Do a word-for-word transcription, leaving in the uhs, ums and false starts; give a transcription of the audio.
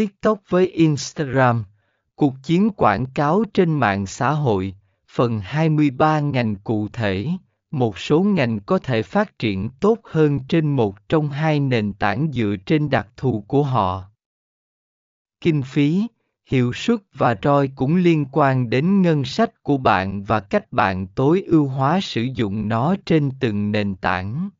TikTok với Instagram, cuộc chiến quảng cáo trên mạng xã hội, phần hai mươi ba. Ngành cụ thể, một số ngành có thể phát triển tốt hơn trên một trong hai nền tảng dựa trên đặc thù của họ. Kinh phí, hiệu suất và rờ o i cũng liên quan đến ngân sách của bạn và cách bạn tối ưu hóa sử dụng nó trên từng nền tảng.